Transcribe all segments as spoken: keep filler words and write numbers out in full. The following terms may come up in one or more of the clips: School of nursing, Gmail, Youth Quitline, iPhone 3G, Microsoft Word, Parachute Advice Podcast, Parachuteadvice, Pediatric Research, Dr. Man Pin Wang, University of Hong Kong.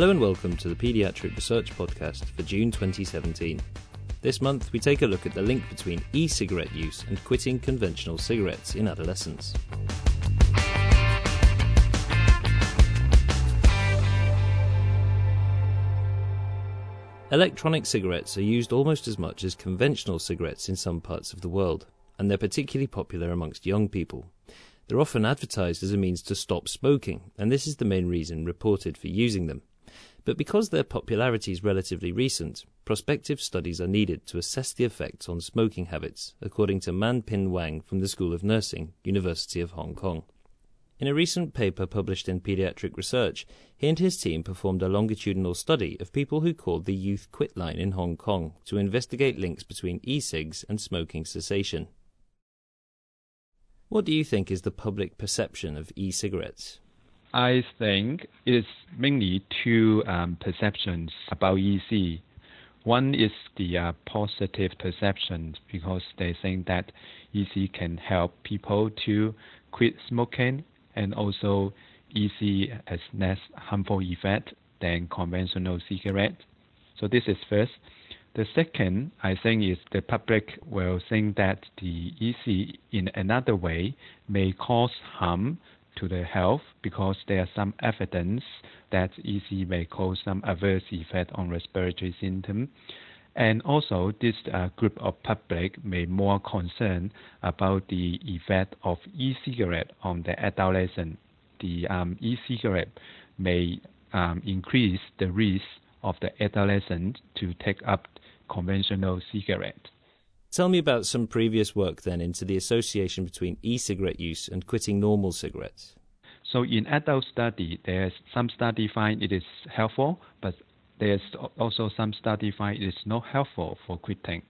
Hello and welcome to the Pediatric Research Podcast for June twenty seventeen. This month we take a look at the link between e-cigarette use and quitting conventional cigarettes in adolescents. Electronic cigarettes are used almost as much as conventional cigarettes in some parts of the world, and they're particularly popular amongst young people. They're often advertised as a means to stop smoking, and this is the main reason reported for using them. But because their popularity is relatively recent, prospective studies are needed to assess the effects on smoking habits, according to Man Pin Wang from the School of Nursing, University of Hong Kong. In a recent paper published in Pediatric Research, he and his team performed a longitudinal study of people who called the Youth Quitline in Hong Kong to investigate links between e-cigs and smoking cessation. What do you think is the public perception of e-cigarettes? I think it's mainly two um, perceptions about E C. One is the uh, positive perception, because they think that E C can help people to quit smoking, and also E C has less harmful effect than conventional cigarettes. So this is first. The second, I think, is the public will think that the E C in another way may cause harm to the health, because there are some evidence that E C may cause some adverse effect on respiratory symptoms. And also, this uh, group of public may more concerned about the effect of e-cigarette on the adolescent. The um, e-cigarette may um, increase the risk of the adolescent to take up conventional cigarette. Tell me about some previous work then into the association between e-cigarette use and quitting normal cigarettes. So in adult study, there's some study find it is helpful, but there's also some study find it is not helpful for quitting.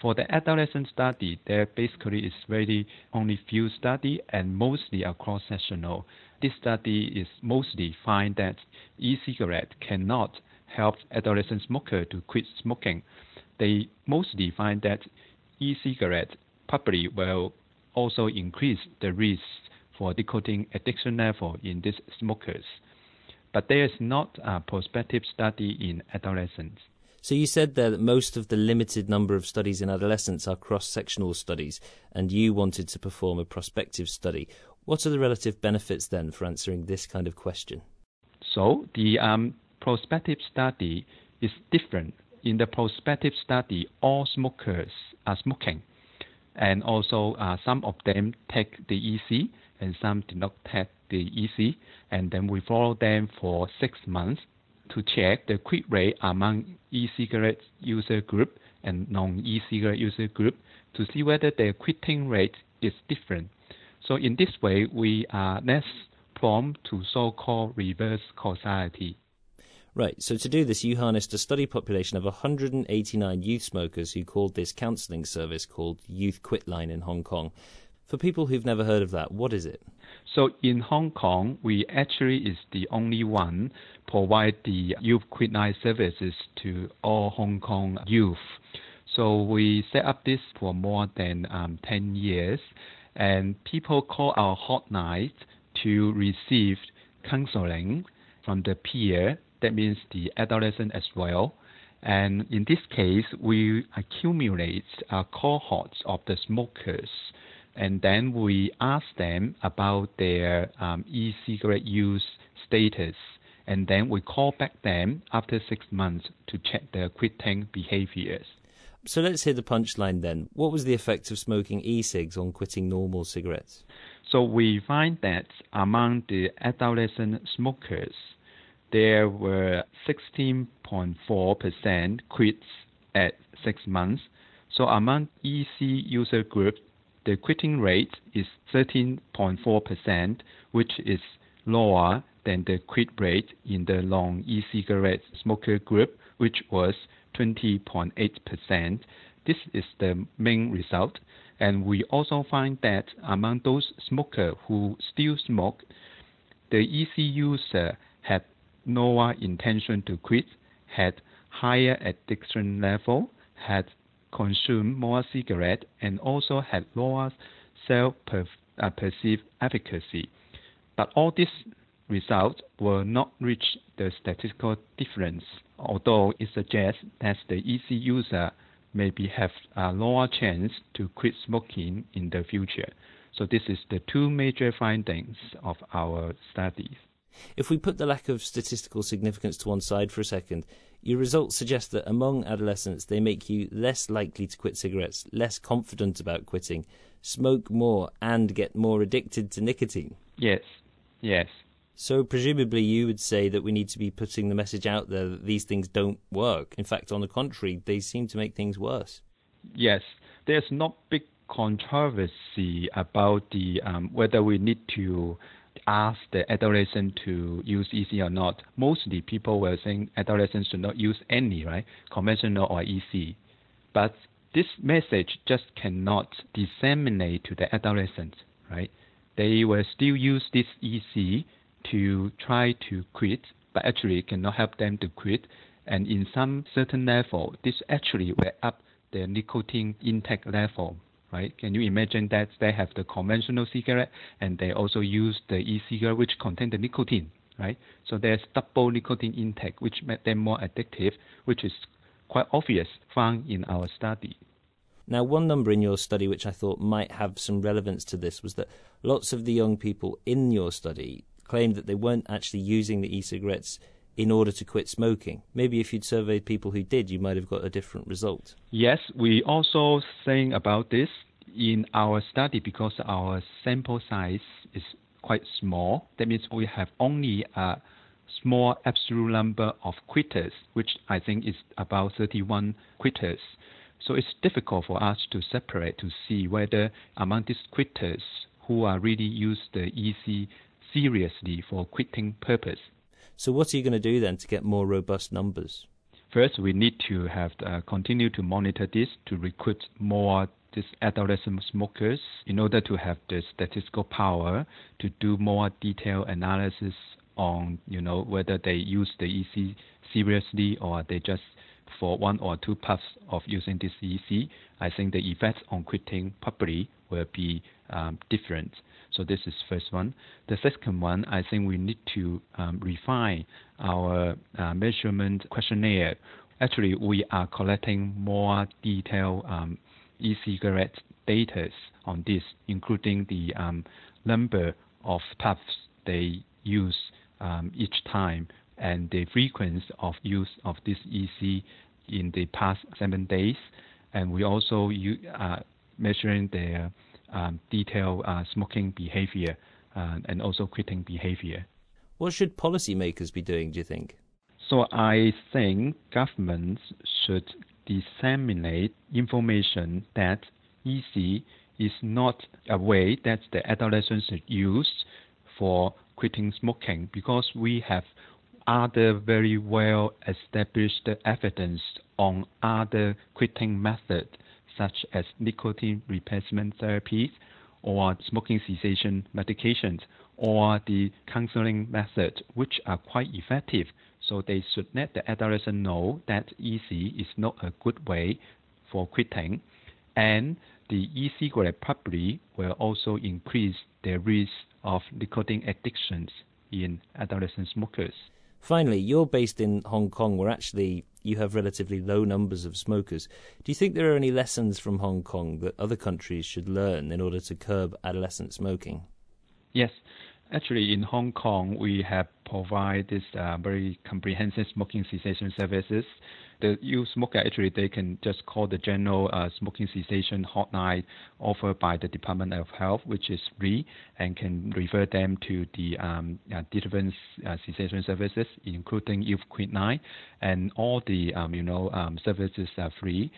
For the adolescent study, there basically is really only few study and mostly are cross-sectional. This study is mostly find that e-cigarette cannot help adolescent smoker to quit smoking. They mostly find that e-cigarette probably will also increase the risk for nicotine addiction level in these smokers. But there is not a prospective study in adolescents. So you said there that most of the limited number of studies in adolescents are cross-sectional studies, and you wanted to perform a prospective study. What are the relative benefits then for answering this kind of question? So the um, prospective study is different. In the prospective study, all smokers are smoking, and also uh, some of them take the E C and some do not take the E C, and then we follow them for six months to check the quit rate among e-cigarette user group and non-e-cigarette user group to see whether their quitting rate is different. So in this way, we are less prone to so-called reverse causality. Right, so to do this, you harnessed a study population of one hundred eighty-nine youth smokers who called this counselling service called Youth Quitline in Hong Kong. For people who've never heard of that, what is it? So in Hong Kong, we actually is the only one provide the Youth Quitline services to all Hong Kong youth. So we set up this for more than um, ten years, and people call our hotline to receive counselling from the peer. That means the adolescent as well. And in this case, we accumulate uh, cohorts of the smokers, and then we ask them about their um, e-cigarette use status. And then we call back them after six months to check their quitting behaviors. So let's hear the punchline then. What was the effect of smoking e-cigs on quitting normal cigarettes? So we find that among the adolescent smokers, there were sixteen point four percent quits at six months. So among E C user group, the quitting rate is thirteen point four percent, which is lower than the quit rate in the long e-cigarette smoker group, which was twenty point eight percent. This is the main result. And we also find that among those smokers who still smoke, the E C user had lower intention to quit, had higher addiction level, had consumed more cigarette, and also had lower self-perceived efficacy. But all this results will not reach the statistical difference, although it suggests that the E C user maybe have a lower chance to quit smoking in the future. So this is the two major findings of our studies. If we put the lack of statistical significance to one side for a second, your results suggest that among adolescents they make you less likely to quit cigarettes, less confident about quitting, smoke more and get more addicted to nicotine. Yes, yes. So presumably you would say that we need to be putting the message out there that these things don't work. In fact, on the contrary, they seem to make things worse. Yes, there's not big controversy about the um, whether we need to ask the adolescent to use E C or not. Mostly people were saying adolescents should not use any, right, conventional or E C. But this message just cannot disseminate to the adolescents, right? They will still use this E C to try to quit, but actually cannot help them to quit. And in some certain level, this actually will up their nicotine intake level, right? Can you imagine that they have the conventional cigarette and they also use the e-cigarette which contain the nicotine, right? So there's double nicotine intake, which made them more addictive, which is quite obvious found in our study. Now, one number in your study which I thought might have some relevance to this was that lots of the young people in your study claimed that they weren't actually using the e-cigarettes in order to quit smoking. Maybe if you'd surveyed people who did, you might have got a different result. Yes, we also saying about this in our study because our sample size is quite small. That means we have only a small absolute number of quitters, which I think is about thirty-one quitters. So it's difficult for us to separate to see whether among these quitters who are really use the E C seriously for quitting purpose. So what are you going to do then to get more robust numbers? First, we need to have uh, continue to monitor this to recruit more these adolescent smokers in order to have the statistical power to do more detailed analysis on, you know, whether they use the E C seriously or they just for one or two puffs of using this E C. I think the effects on quitting probably will be um, different. So this is first one. The second one, I think we need to um, refine our uh, measurement questionnaire. Actually, we are collecting more detailed um, e-cigarette data on this, including the um, number of puffs they use um, each time and the frequency of use of this E C in the past seven days. And we also are uh, measuring their Um, detailed uh, smoking behavior uh, and also quitting behavior. What should policymakers be doing, do you think? So I think governments should disseminate information that E C is not a way that the adolescents should use for quitting smoking, because we have other very well-established evidence on other quitting methods, such as nicotine replacement therapies or smoking cessation medications or the counseling method, which are quite effective. So they should let the adolescent know that E C is not a good way for quitting. And the e-cigarette probably will also increase the risk of nicotine addictions in adolescent smokers. Finally, you're based in Hong Kong, where actually you have relatively low numbers of smokers. Do you think there are any lessons from Hong Kong that other countries should learn in order to curb adolescent smoking? Yes. Actually, in Hong Kong, we have provided uh, very comprehensive smoking cessation services. The youth smoker, actually, they can just call the general uh, smoking cessation hotline offered by the Department of Health, which is free, and can refer them to the um, uh, different uh, cessation services, including Youth Quitline, and all the um, you know um, services are free.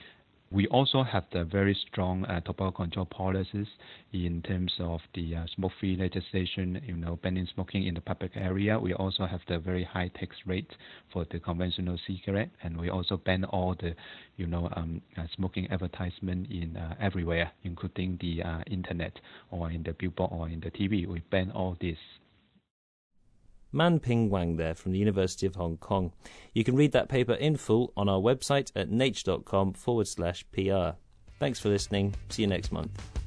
We also have the very strong uh, tobacco control policies in terms of the uh, smoke-free legislation, you know, banning smoking in the public area. We also have the very high tax rate for the conventional cigarette, and we also ban all the, you know, um, uh, smoking advertisement in uh, everywhere, including the uh, internet or in the billboard or in the T V. We ban all this. Man Pin Wang there from the University of Hong Kong. You can read that paper in full on our website at nature dot com forward slash P R. Thanks for listening. See you next month.